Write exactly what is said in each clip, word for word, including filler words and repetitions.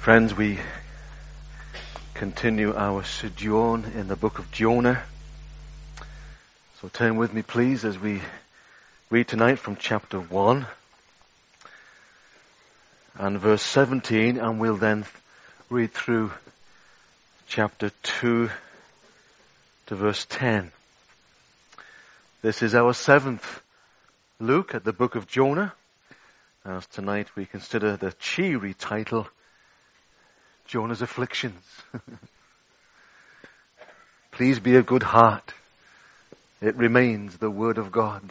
Friends, we continue our sojourn in the book of Jonah. So turn with me, please, as we read tonight from chapter one and verse seventeen, and we'll then read through chapter two to verse ten. This is our seventh look at the book of Jonah, as tonight we consider the cheery title, Jonah's Afflictions. Please be of good heart. It remains the Word of God.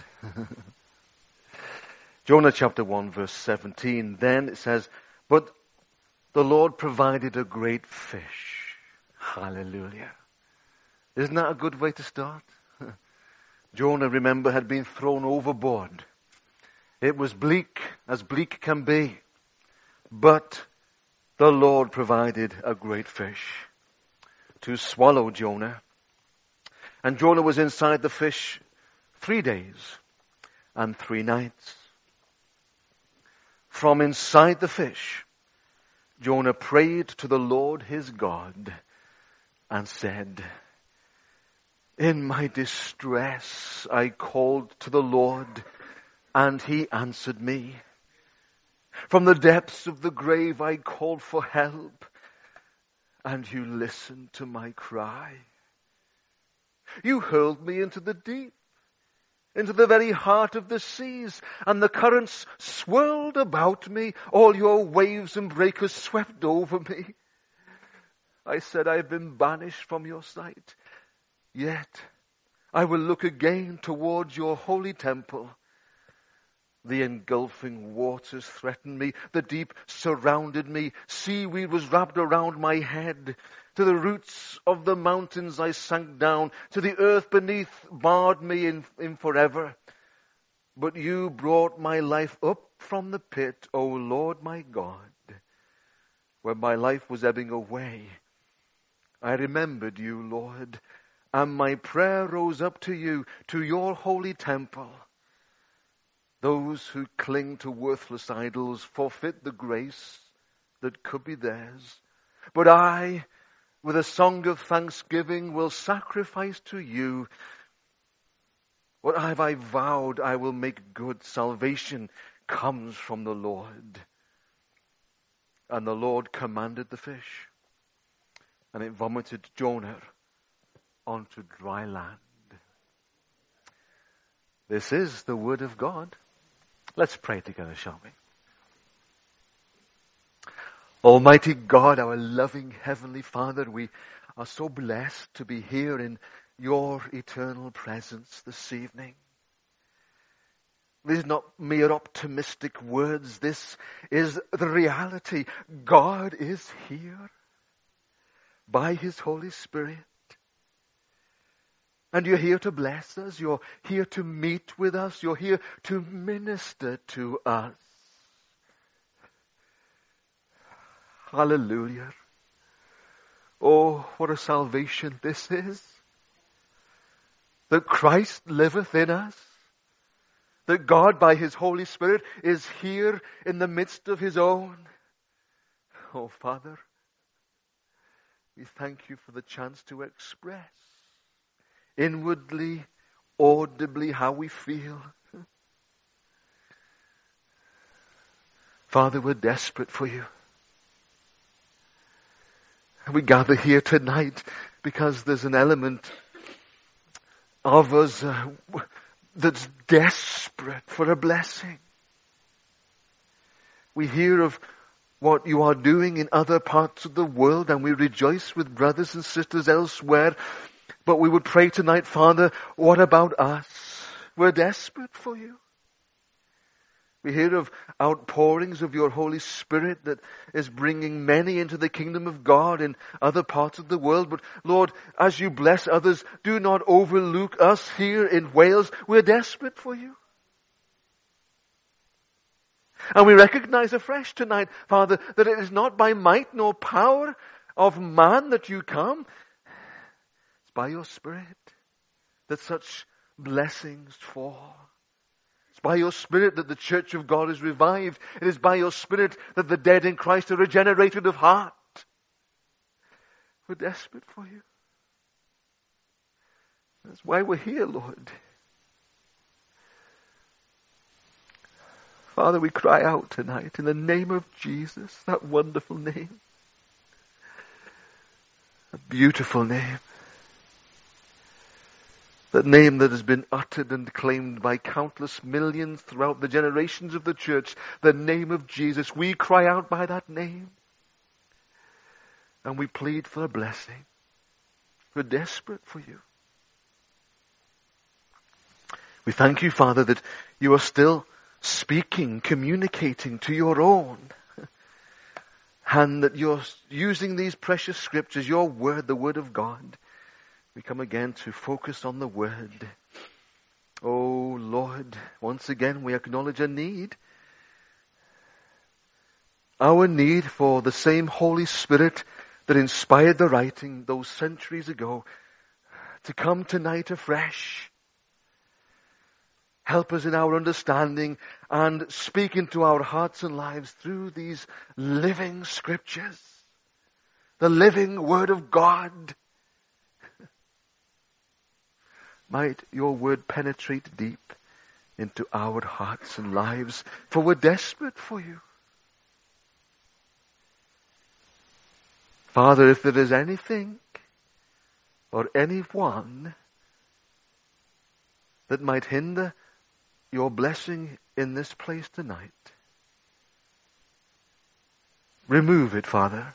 Jonah chapter one verse seventeen. Then it says, but the Lord provided a great fish. Hallelujah. Isn't that a good way to start? Jonah, remember, had been thrown overboard. It was bleak, as bleak can be. But the Lord provided a great fish to swallow Jonah. And Jonah was inside the fish three days and three nights. From inside the fish, Jonah prayed to the Lord his God and said, in my distress I called to the Lord, and he answered me. From the depths of the grave I called for help, and you listened to my cry. You hurled me into the deep, into the very heart of the seas, and the currents swirled about me. All your waves and breakers swept over me. I said, I have been banished from your sight. Yet I will look again towards your holy temple. The engulfing waters threatened me. The deep surrounded me. Seaweed was wrapped around my head. To the roots of the mountains I sank down. To the earth beneath barred me in, in forever. But you brought my life up from the pit, O Lord my God. When my life was ebbing away, I remembered you, Lord, and my prayer rose up to you, to your holy temple. Those who cling to worthless idols forfeit the grace that could be theirs. But I, with a song of thanksgiving, will sacrifice to you. What have I vowed I will make good. Salvation comes from the Lord. And the Lord commanded the fish, and it vomited Jonah onto dry land. This is the Word of God. Let's pray together, shall we? Almighty God, our loving Heavenly Father, we are so blessed to be here in your eternal presence this evening. These are not mere optimistic words. This is the reality. God is here by His Holy Spirit. And you're here to bless us. You're here to meet with us. You're here to minister to us. Hallelujah. Oh, what a salvation this is. That Christ liveth in us. That God by His Holy Spirit is here in the midst of His own. Oh, Father, we thank you for the chance to express inwardly, audibly, how we feel. Father, we're desperate for you. We gather here tonight because there's an element of us uh, that's desperate for a blessing. We hear of what you are doing in other parts of the world, and we rejoice with brothers and sisters elsewhere. But we would pray tonight, Father, what about us? We're desperate for you. We hear of outpourings of your Holy Spirit that is bringing many into the kingdom of God in other parts of the world. But Lord, as you bless others, do not overlook us here in Wales. We're desperate for you. And we recognize afresh tonight, Father, that it is not by might nor power of man that you come. By your Spirit that such blessings fall. It's It's by your Spirit that the church of God is revived. It is by your Spirit that the dead in Christ are regenerated of heart. We're desperate for you. That's why we're here, Lord. Father, we cry out tonight in the name of Jesus, that wonderful name, a beautiful name, that name that has been uttered and claimed by countless millions throughout the generations of the church, the name of Jesus. We cry out by that name, and we plead for a blessing. We're desperate for you. We thank you, Father, that you are still speaking, communicating to your own, and that you're using these precious scriptures, your word, the word of God. We come again to focus on the word. Oh, Lord, once again we acknowledge a need. Our need for the same Holy Spirit that inspired the writing those centuries ago to come tonight afresh. Help us in our understanding and speak into our hearts and lives through these living scriptures. The living word of God. Might your word penetrate deep into our hearts and lives, for we're desperate for you. Father, if there is anything or anyone that might hinder your blessing in this place tonight, remove it, Father.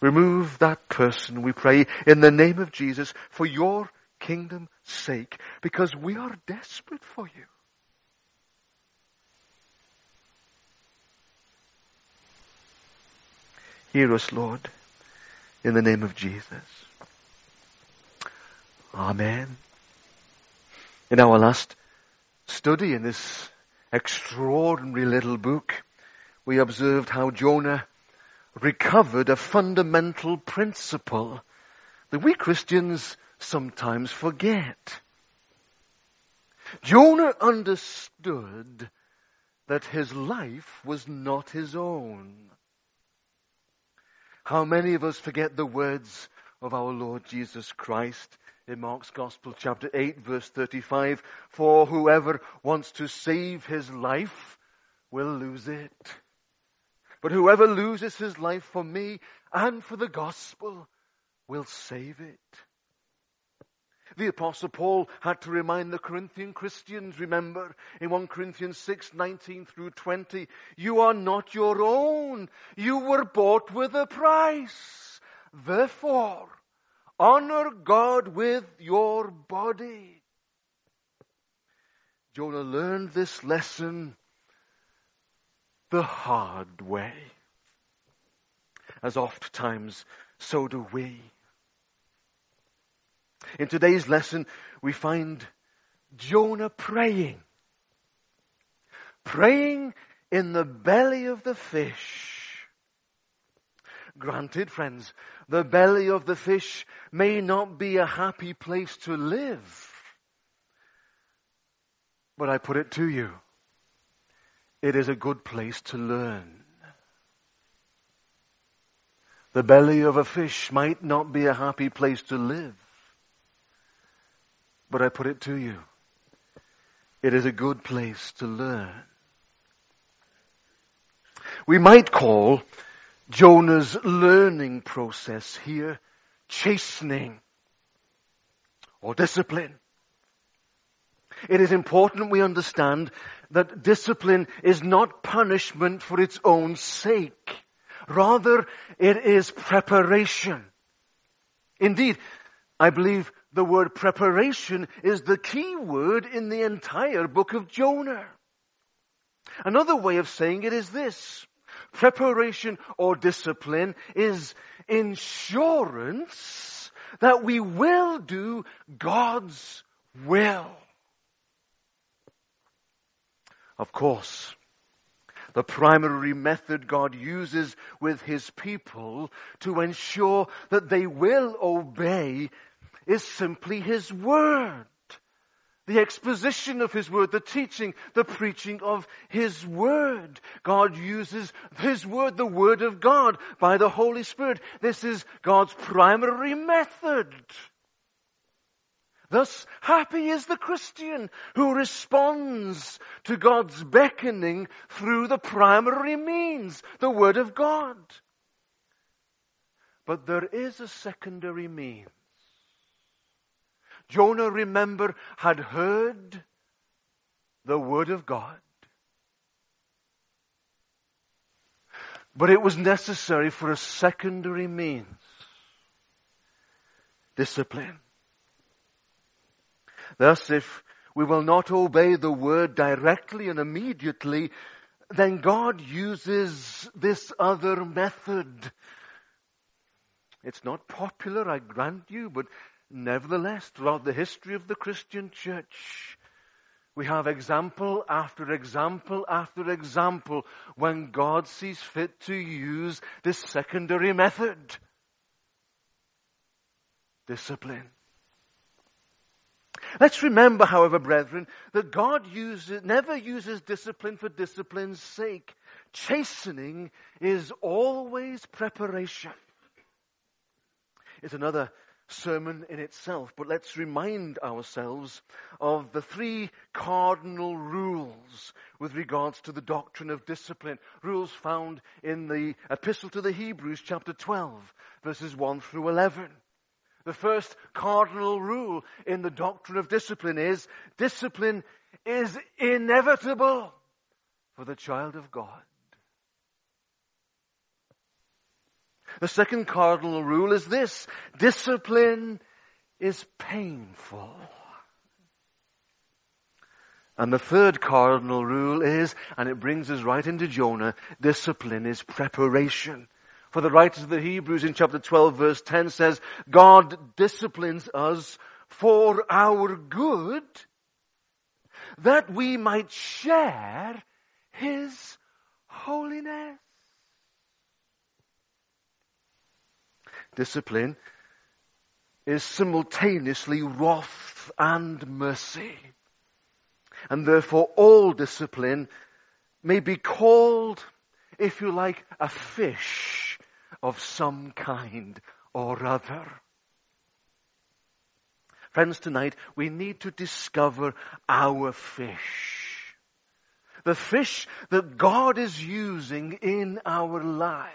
Remove that person, we pray, in the name of Jesus, for your kingdom's sake, because we are desperate for you. Hear us, Lord, in the name of Jesus. Amen. In our last study in this extraordinary little book, we observed how Jonah recovered a fundamental principle that we Christians sometimes forget. Jonah understood that his life was not his own. How many of us forget the words of our Lord Jesus Christ in Mark's Gospel, chapter eight, verse thirty-five, "For whoever wants to save his life will lose it. But whoever loses his life for me and for the gospel will save it." The Apostle Paul had to remind the Corinthian Christians, remember, in First Corinthians six, nineteen through twenty, "You are not your own. You were bought with a price. Therefore, honor God with your body." Jonah learned this lesson the hard way. As oft times, so do we. In today's lesson, we find Jonah praying. Praying in the belly of the fish. Granted, friends, the belly of the fish may not be a happy place to live. But I put it to you, it is a good place to learn. The belly of a fish might not be a happy place to live. But I put it to you, it is a good place to learn. We might call Jonah's learning process here chastening or discipline. It is important we understand that discipline is not punishment for its own sake. Rather, it is preparation. Indeed, I believe the word preparation is the key word in the entire book of Jonah. Another way of saying it is this. Preparation or discipline is insurance that we will do God's will. Of course, the primary method God uses with His people to ensure that they will obey is simply His word. the exposition of His Word, the teaching, the preaching of His Word. God uses His Word, the Word of God, by the Holy Spirit. This is God's primary method. Thus, happy is the Christian who responds to God's beckoning through the primary means, the Word of God. But there is a secondary means. Jonah, remember, had heard the Word of God. But it was necessary for a secondary means. Discipline. Thus, if we will not obey the Word directly and immediately, then God uses this other method. It's not popular, I grant you, but nevertheless, throughout the history of the Christian church, we have example after example after example when God sees fit to use this secondary method. Discipline. Let's remember, however, brethren, that God uses, never uses discipline for discipline's sake. Chastening is always preparation. It's another sermon in itself, but let's remind ourselves of the three cardinal rules with regards to the doctrine of discipline. Rules found in the Epistle to the Hebrews, chapter twelve, verses one through eleven. The first cardinal rule in the doctrine of discipline is, discipline is inevitable for the child of God. The second cardinal rule is this, discipline is painful. And the third cardinal rule is, and it brings us right into Jonah, discipline is preparation. For the writers of the Hebrews in chapter twelve verse ten says, God disciplines us for our good, that we might share His holiness. Discipline is simultaneously wrath and mercy. And therefore all discipline may be called, if you like, a fish of some kind or other. Friends, tonight we need to discover our fish. The fish that God is using in our lives.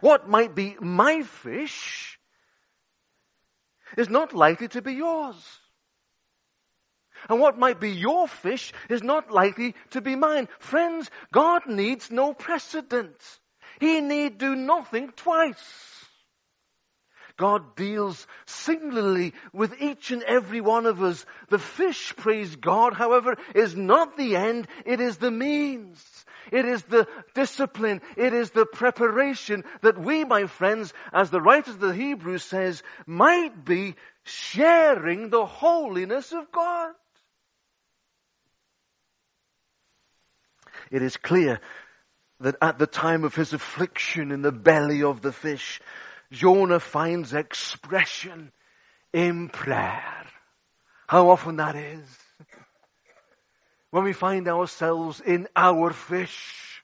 What might be my fish is not likely to be yours. And what might be your fish is not likely to be mine. Friends, God needs no precedent. He need do nothing twice. God deals singularly with each and every one of us. The fish, praise God, however, is not the end. It is the means. It is the discipline. It is the preparation that we, my friends, as the writer of the Hebrews says, might be sharing the holiness of God. It is clear that at the time of his affliction in the belly of the fish, Jonah finds expression in prayer. How often that is. When we find ourselves in our fish,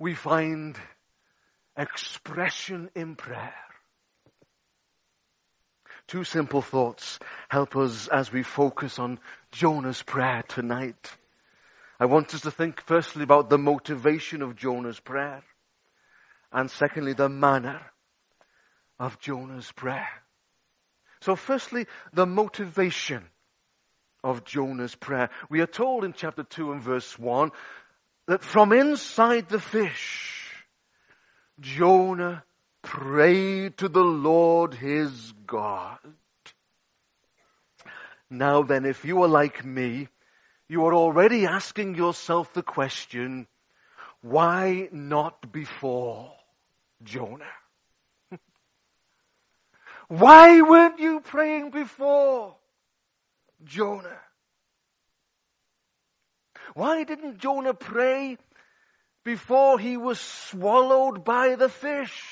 we find expression in prayer. Two simple thoughts help us as we focus on Jonah's prayer tonight. I want us to think firstly about the motivation of Jonah's prayer, and secondly, the manner of Jonah's prayer. So firstly, the motivation of Jonah's prayer. We are told in chapter two and verse one that from inside the fish, Jonah prayed to the Lord his God. Now then, if you are like me, you are already asking yourself the question, why not before, Jonah? Why weren't you praying before, Jonah? Why didn't Jonah pray before he was swallowed by the fish?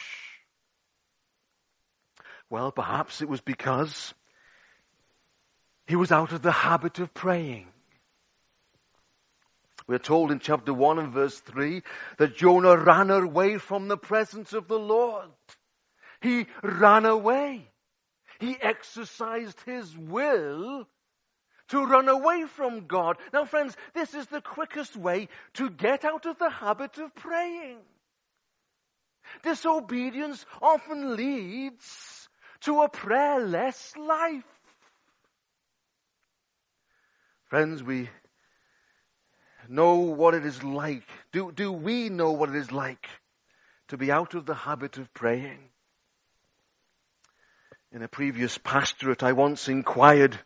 Well, perhaps it was because He was out of the habit of praying. We are told in chapter one and verse three that Jonah ran away from the presence of the Lord. He ran away. He exercised his will to run away from God. Now, friends, this is the quickest way to get out of the habit of praying. Disobedience often leads to a prayerless life. Friends, we know what it is like. Do, do we know what it is like to be out of the habit of praying? In a previous pastorate, I once inquired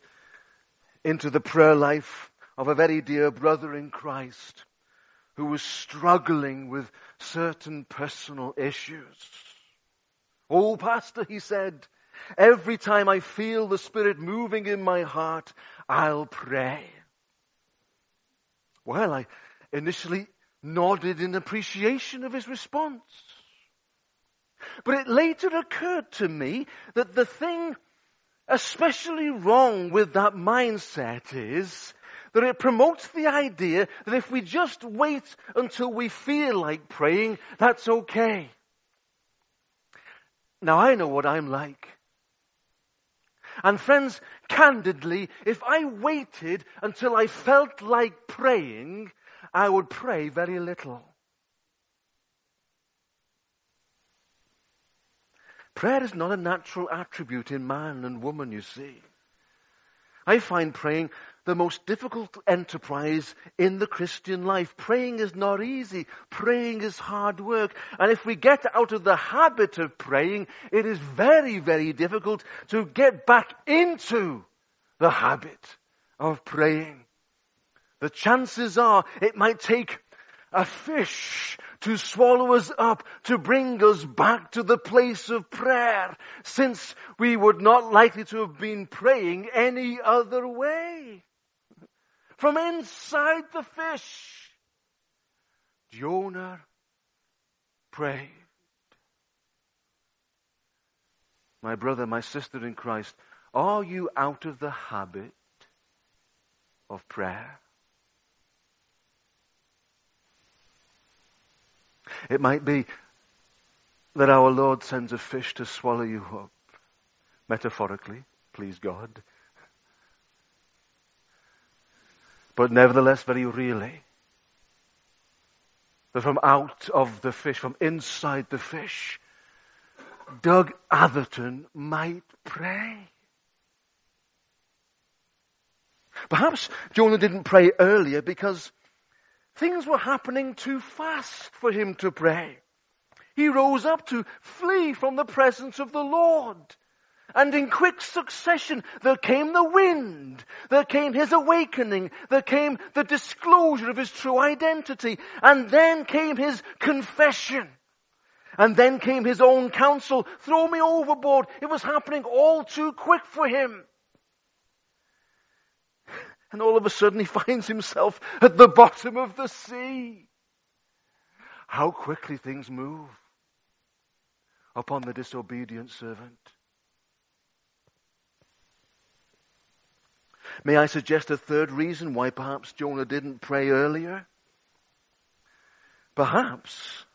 into the prayer life of a very dear brother in Christ who was struggling with certain personal issues. "Oh, Pastor," he said, "every time I feel the Spirit moving in my heart, I'll pray." Well, I initially nodded in appreciation of his response. But it later occurred to me that the thing especially wrong with that mindset is that it promotes the idea that if we just wait until we feel like praying, that's okay. Now, I know what I'm like. And friends, candidly, if I waited until I felt like praying, I would pray very little. Prayer is not a natural attribute in man and woman, you see. I find praying the most difficult enterprise in the Christian life. Praying is not easy. Praying is hard work. And if we get out of the habit of praying, it is very, very difficult to get back into the habit of praying. The chances are it might take a fish to swallow us up, to bring us back to the place of prayer, since we would not likely to have been praying any other way. From inside the fish, Jonah prayed. My brother, my sister in Christ, are you out of the habit of prayer? It might be that our Lord sends a fish to swallow you up. Metaphorically, please God. But nevertheless, very really, that from out of the fish, from inside the fish, Doug Atherton might pray. Perhaps Jonah didn't pray earlier because things were happening too fast for him to pray. He rose up to flee from the presence of the Lord. And in quick succession, there came the wind. There came his awakening. There came the disclosure of his true identity. And then came his confession. And then came his own counsel. Throw me overboard. It was happening all too quick for him. And all of a sudden he finds himself at the bottom of the sea. How quickly things move upon the disobedient servant. May I suggest a third reason why perhaps Jonah didn't pray earlier? Perhaps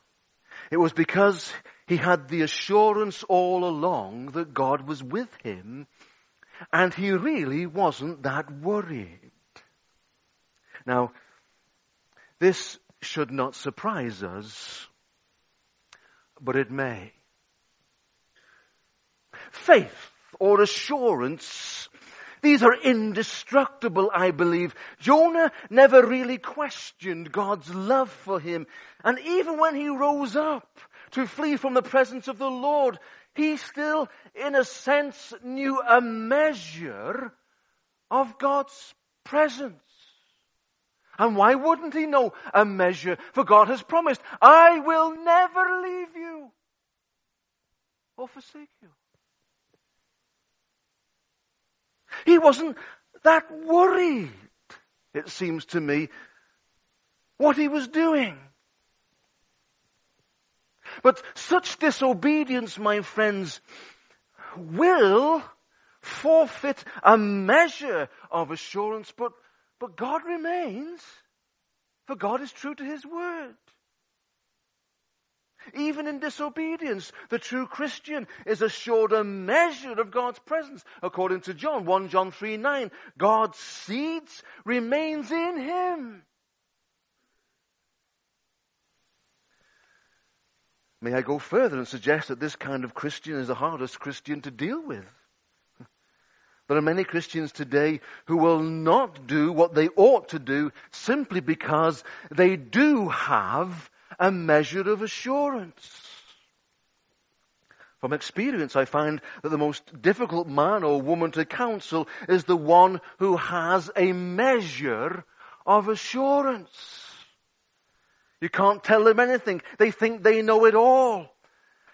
it was because he had the assurance all along that God was with him, and he really wasn't that worried. Now, this should not surprise us, but it may. Faith or assurance, these are indestructible, I believe. Jonah never really questioned God's love for him. And even when he rose up to flee from the presence of the Lord, he still, in a sense, knew a measure of God's presence. And why wouldn't he know a measure? For God has promised, I will never leave you or forsake you. He wasn't that worried, it seems to me, what he was doing. But such disobedience, my friends, will forfeit a measure of assurance, but, but God remains, for God is true to his word. Even in disobedience, the true Christian is assured a measure of God's presence. According to John, First John three nine, God's seed remains in him. May I go further and suggest that this kind of Christian is the hardest Christian to deal with. There are many Christians today who will not do what they ought to do simply because they do have a measure of assurance. From experience, I find that the most difficult man or woman to counsel is the one who has a measure of assurance. You can't tell them anything. They think they know it all.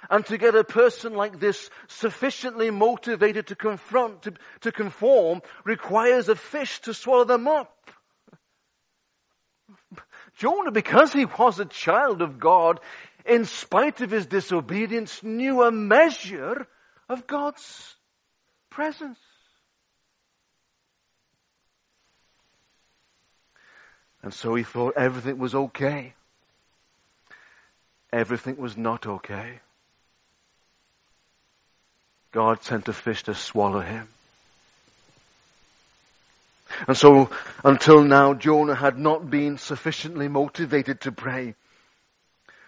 And to get a person like this sufficiently motivated to confront, to, to conform, requires a fish to swallow them up. Jonah, because he was a child of God, in spite of his disobedience, knew a measure of God's presence. And so he thought everything was okay. Everything was not okay. God sent a fish to swallow him. And so, until now, Jonah had not been sufficiently motivated to pray.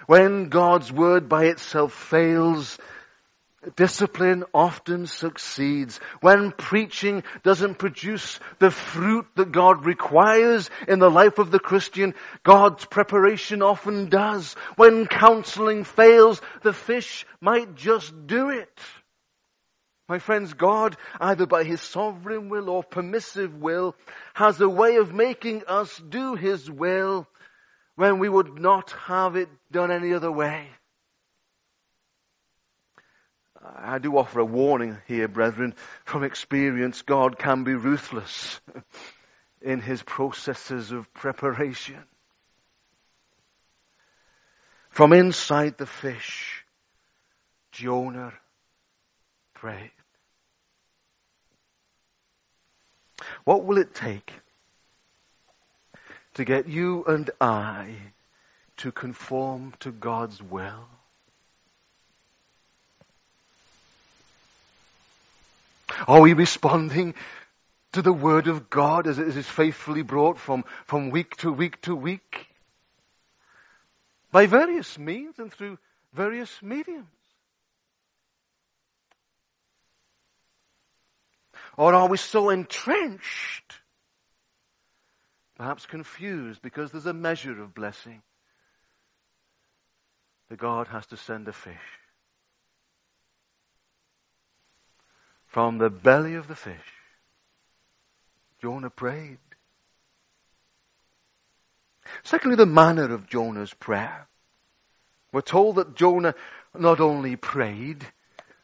When God's word by itself fails, discipline often succeeds. When preaching doesn't produce the fruit that God requires in the life of the Christian, God's preparation often does. When counseling fails, the fish might just do it. My friends, God, either by his sovereign will or permissive will, has a way of making us do his will when we would not have it done any other way. I do offer a warning here, brethren. From experience, God can be ruthless in his processes of preparation. From inside the fish, Jonah prayed. What will it take to get you and I to conform to God's will? Are we responding to the Word of God as it is faithfully brought from, from week to week to week? By various means and through various mediums. Or are we so entrenched, perhaps confused, because there's a measure of blessing, that God has to send a fish? From the belly of the fish, Jonah prayed. Secondly, the manner of Jonah's prayer. We're told that Jonah not only prayed,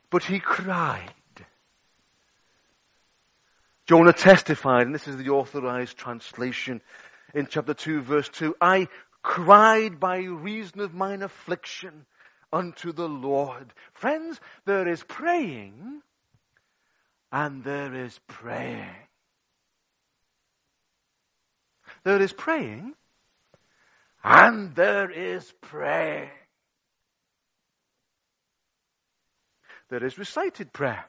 but he cried. Jonah testified, and this is the authorized translation in chapter two, verse two, I cried by reason of mine affliction unto the Lord. Friends, there is praying and there is praying. There is praying and there is praying. There is recited prayer.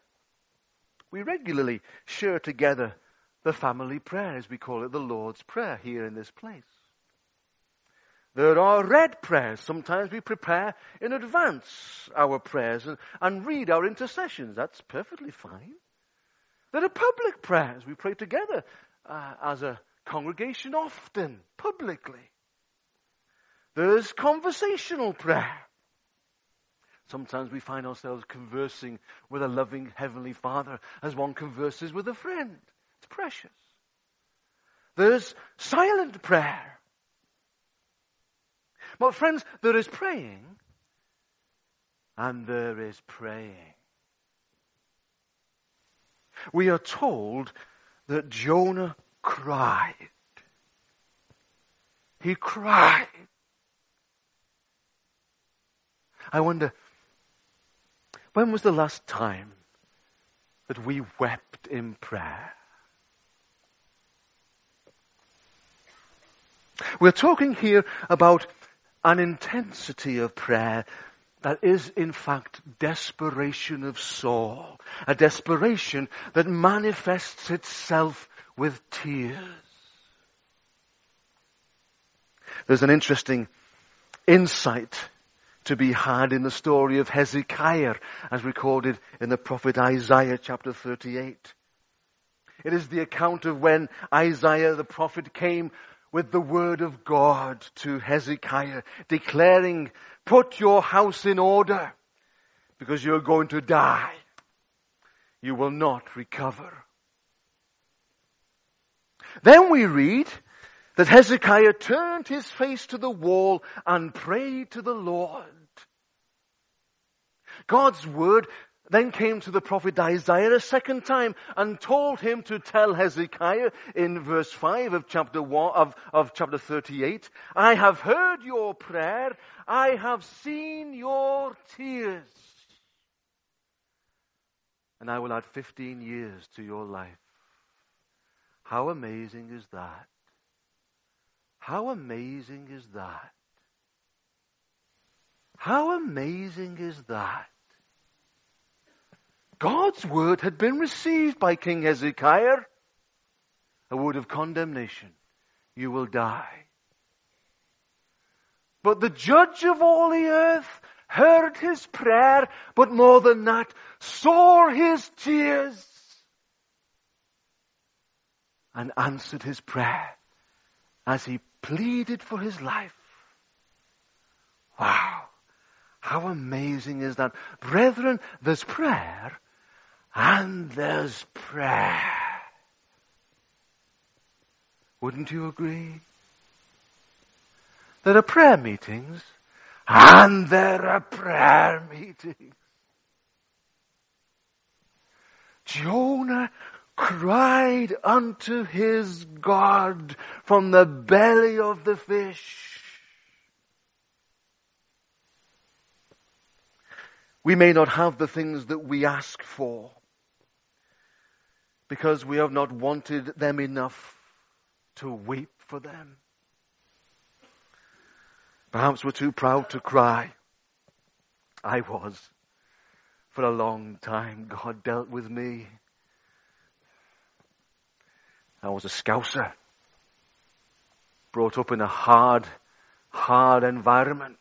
We regularly share together the family prayer, as we call it, the Lord's Prayer, here in this place. There are read prayers. Sometimes we prepare in advance our prayers and, and read our intercessions. That's perfectly fine. There are public prayers. We pray together uh, as a congregation often, publicly. There's conversational prayer. Sometimes we find ourselves conversing with a loving Heavenly Father as one converses with a friend. It's precious. There's silent prayer. But friends, there is praying and there is praying. We are told that Jonah cried. He cried. I wonder, when was the last time that we wept in prayer. We're talking here about an intensity of prayer that is, in fact, desperation of soul. A desperation that manifests itself with tears. There's an interesting insight to be had in the story of Hezekiah, as recorded in the prophet Isaiah chapter thirty-eight. It is the account of when Isaiah the prophet came with the word of God to Hezekiah, declaring, "Put your house in order, because you are going to die. You will not recover." Then we read that Hezekiah turned his face to the wall and prayed to the Lord. God's word then came to the prophet Isaiah a second time and told him to tell Hezekiah in verse five of chapter one of, of chapter thirty-eight, "I have heard your prayer, I have seen your tears, and I will add fifteen years to your life." How amazing is that? How amazing is that? How amazing is that? God's word had been received by King Hezekiah. A word of condemnation. You will die. But the judge of all the earth heard his prayer, but more than that, saw his tears and answered his prayer as he pleaded for his life. Wow. How amazing is that? Brethren, there's prayer. And there's prayer. Wouldn't you agree? There are prayer meetings, and there are prayer meetings. Jonah cried unto his God from the belly of the fish. We may not have the things that we ask for, because we have not wanted them enough to weep for them. Perhaps we're too proud to cry. I was. For a long time, God dealt with me. I was a Scouser, brought up in a hard, hard environment.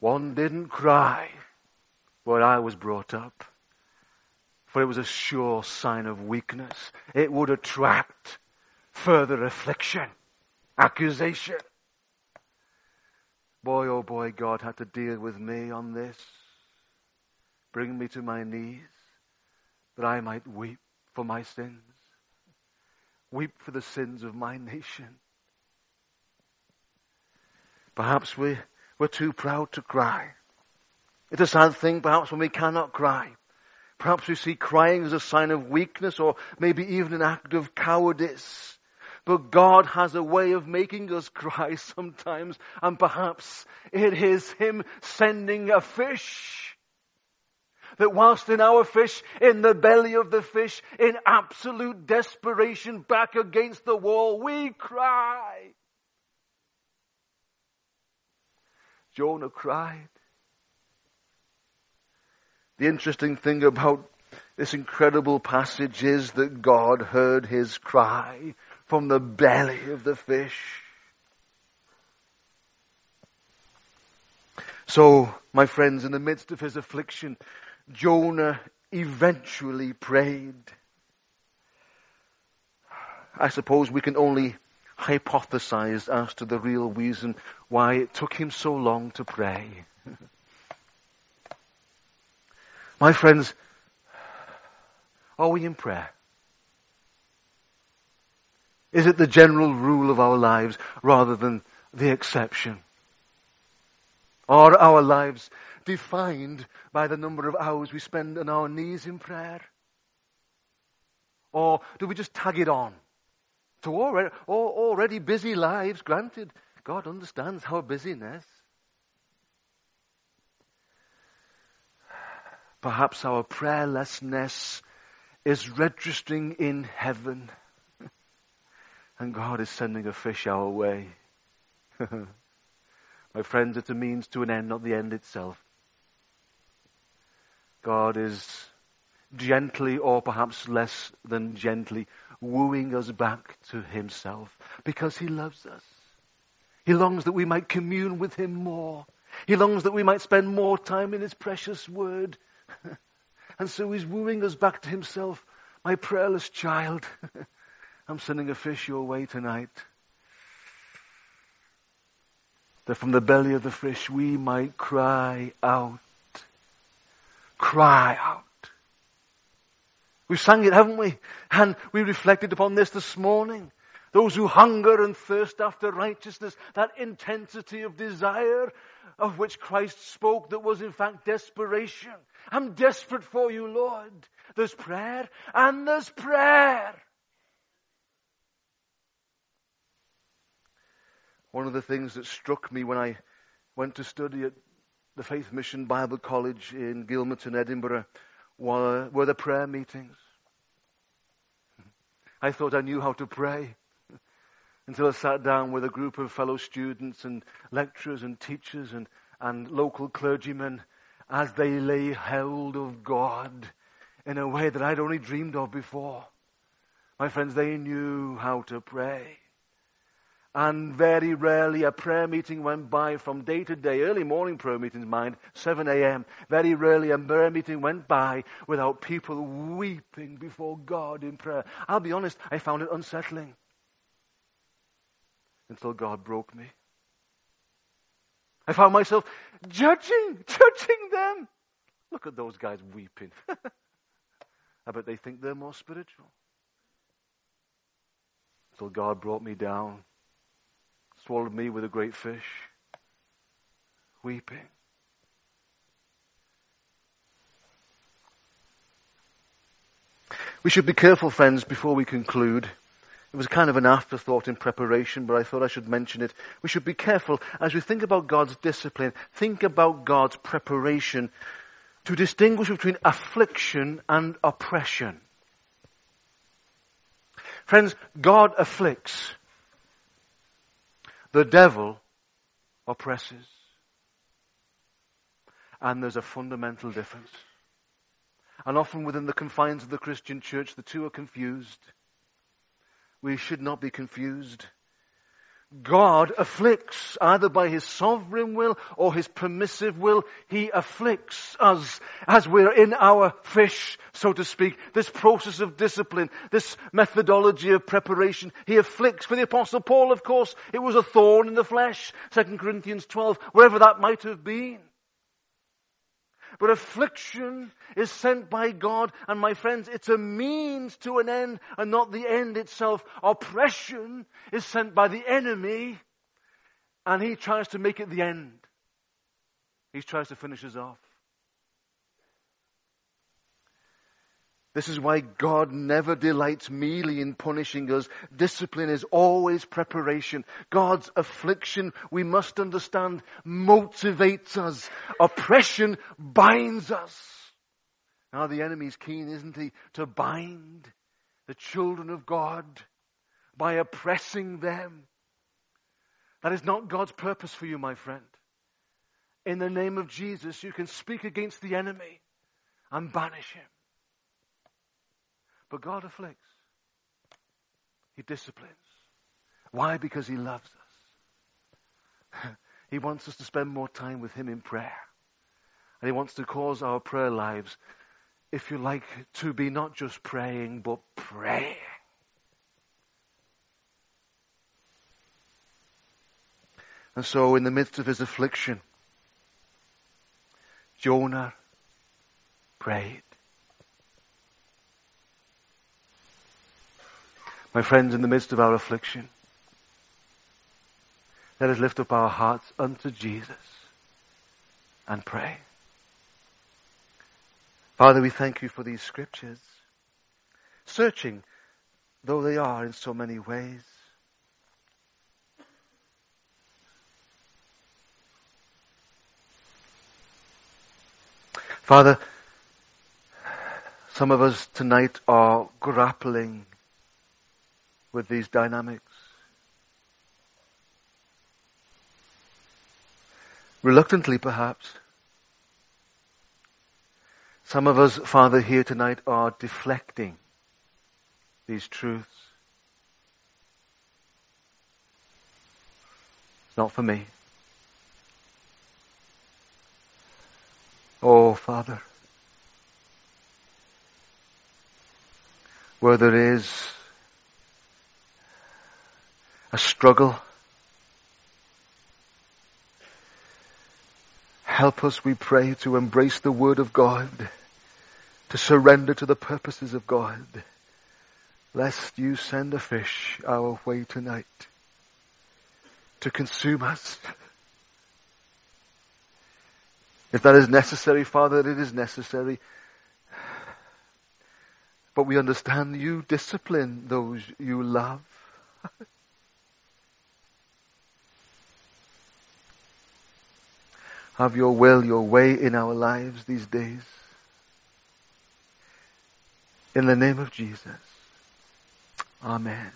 One didn't cry where I was brought up. For it was a sure sign of weakness. It would attract further affliction, accusation. Boy, oh boy, God had to deal with me on this. Bring me to my knees that I might weep for my sins. Weep for the sins of my nation. Perhaps we were too proud to cry. It's a sad thing, perhaps, when we cannot cry. Perhaps we see crying as a sign of weakness or maybe even an act of cowardice. But God has a way of making us cry sometimes, and perhaps it is Him sending a fish that whilst in our fish, in the belly of the fish, in absolute desperation back against the wall, we cry. Jonah cried. The interesting thing about this incredible passage is that God heard his cry from the belly of the fish. So, my friends, in the midst of his affliction, Jonah eventually prayed. I suppose we can only hypothesized as to the real reason why it took him so long to pray. My friends, are we in prayer? Is it the general rule of our lives rather than the exception? Are our lives defined by the number of hours we spend on our knees in prayer? Or do we just tag it on? To already, already busy lives, granted, God understands our busyness. Perhaps our prayerlessness is registering in heaven. And God is sending a fish our way. My friends, it's a means to an end, not the end itself. God is gently, or perhaps less than gently, wooing us back to himself because he loves us. He longs that we might commune with him more. He longs that we might spend more time in his precious word. And so he's wooing us back to himself. My prayerless child, I'm sending a fish your way tonight. That from the belly of the fish we might cry out. Cry out. We've sang it, haven't we? And we reflected upon this this morning. Those who hunger and thirst after righteousness, that intensity of desire of which Christ spoke that was in fact desperation. I'm desperate for you, Lord. There's prayer and there's prayer. One of the things that struck me when I went to study at the Faith Mission Bible College in Gilmerton, Edinburgh, were, were the prayer meetings. I thought I knew how to pray until I sat down with a group of fellow students and lecturers and teachers and, and local clergymen as they lay hold of God in a way that I'd only dreamed of before. My friends, they knew how to pray. And very rarely a prayer meeting went by from day to day, early morning prayer meetings, mind, seven a.m. Very rarely a prayer meeting went by without people weeping before God in prayer. I'll be honest, I found it unsettling until God broke me. I found myself judging, judging them. Look at those guys weeping. I bet they think they're more spiritual. Until God brought me down. Swallowed me with a great fish, weeping. We should be careful, friends, before we conclude. It was kind of an afterthought in preparation, but I thought I should mention it. We should be careful as we think about God's discipline, think about God's preparation to distinguish between affliction and oppression. Friends, God afflicts. The devil oppresses. And there's a fundamental difference. And often within the confines of the Christian church, the two are confused. We should not be confused. God afflicts either by his sovereign will or his permissive will. He afflicts us as we're in our fish, so to speak. This process of discipline, this methodology of preparation, he afflicts. For the Apostle Paul, of course, it was a thorn in the flesh. Second Corinthians twelve, wherever that might have been. But affliction is sent by God, and my friends, it's a means to an end and not the end itself. Oppression is sent by the enemy, and he tries to make it the end. He tries to finish us off. This is why God never delights merely in punishing us. Discipline is always preparation. God's affliction, we must understand, motivates us. Oppression binds us. Now the enemy's keen, isn't he, to bind the children of God by oppressing them. That is not God's purpose for you, my friend. In the name of Jesus, you can speak against the enemy and banish him. But God afflicts. He disciplines. Why? Because he loves us. He wants us to spend more time with him in prayer. And he wants to cause our prayer lives, if you like, to be not just praying, but praying. And so in the midst of his affliction, Jonah prayed. My friends, in the midst of our affliction, let us lift up our hearts unto Jesus and pray. Father, we thank you for these scriptures, searching though they are in so many ways. Father, Some of us tonight are grappling with these dynamics. Reluctantly, perhaps. Some of us, Father, here tonight are deflecting these truths. It's not for me. Oh, Father, where there is a struggle, help us, we pray, to embrace the Word of God, to surrender to the purposes of God, lest you send a fish our way tonight to consume us. If that is necessary, Father, it is necessary. But we understand you discipline those you love. Have your will, your way in our lives these days. In the name of Jesus. Amen.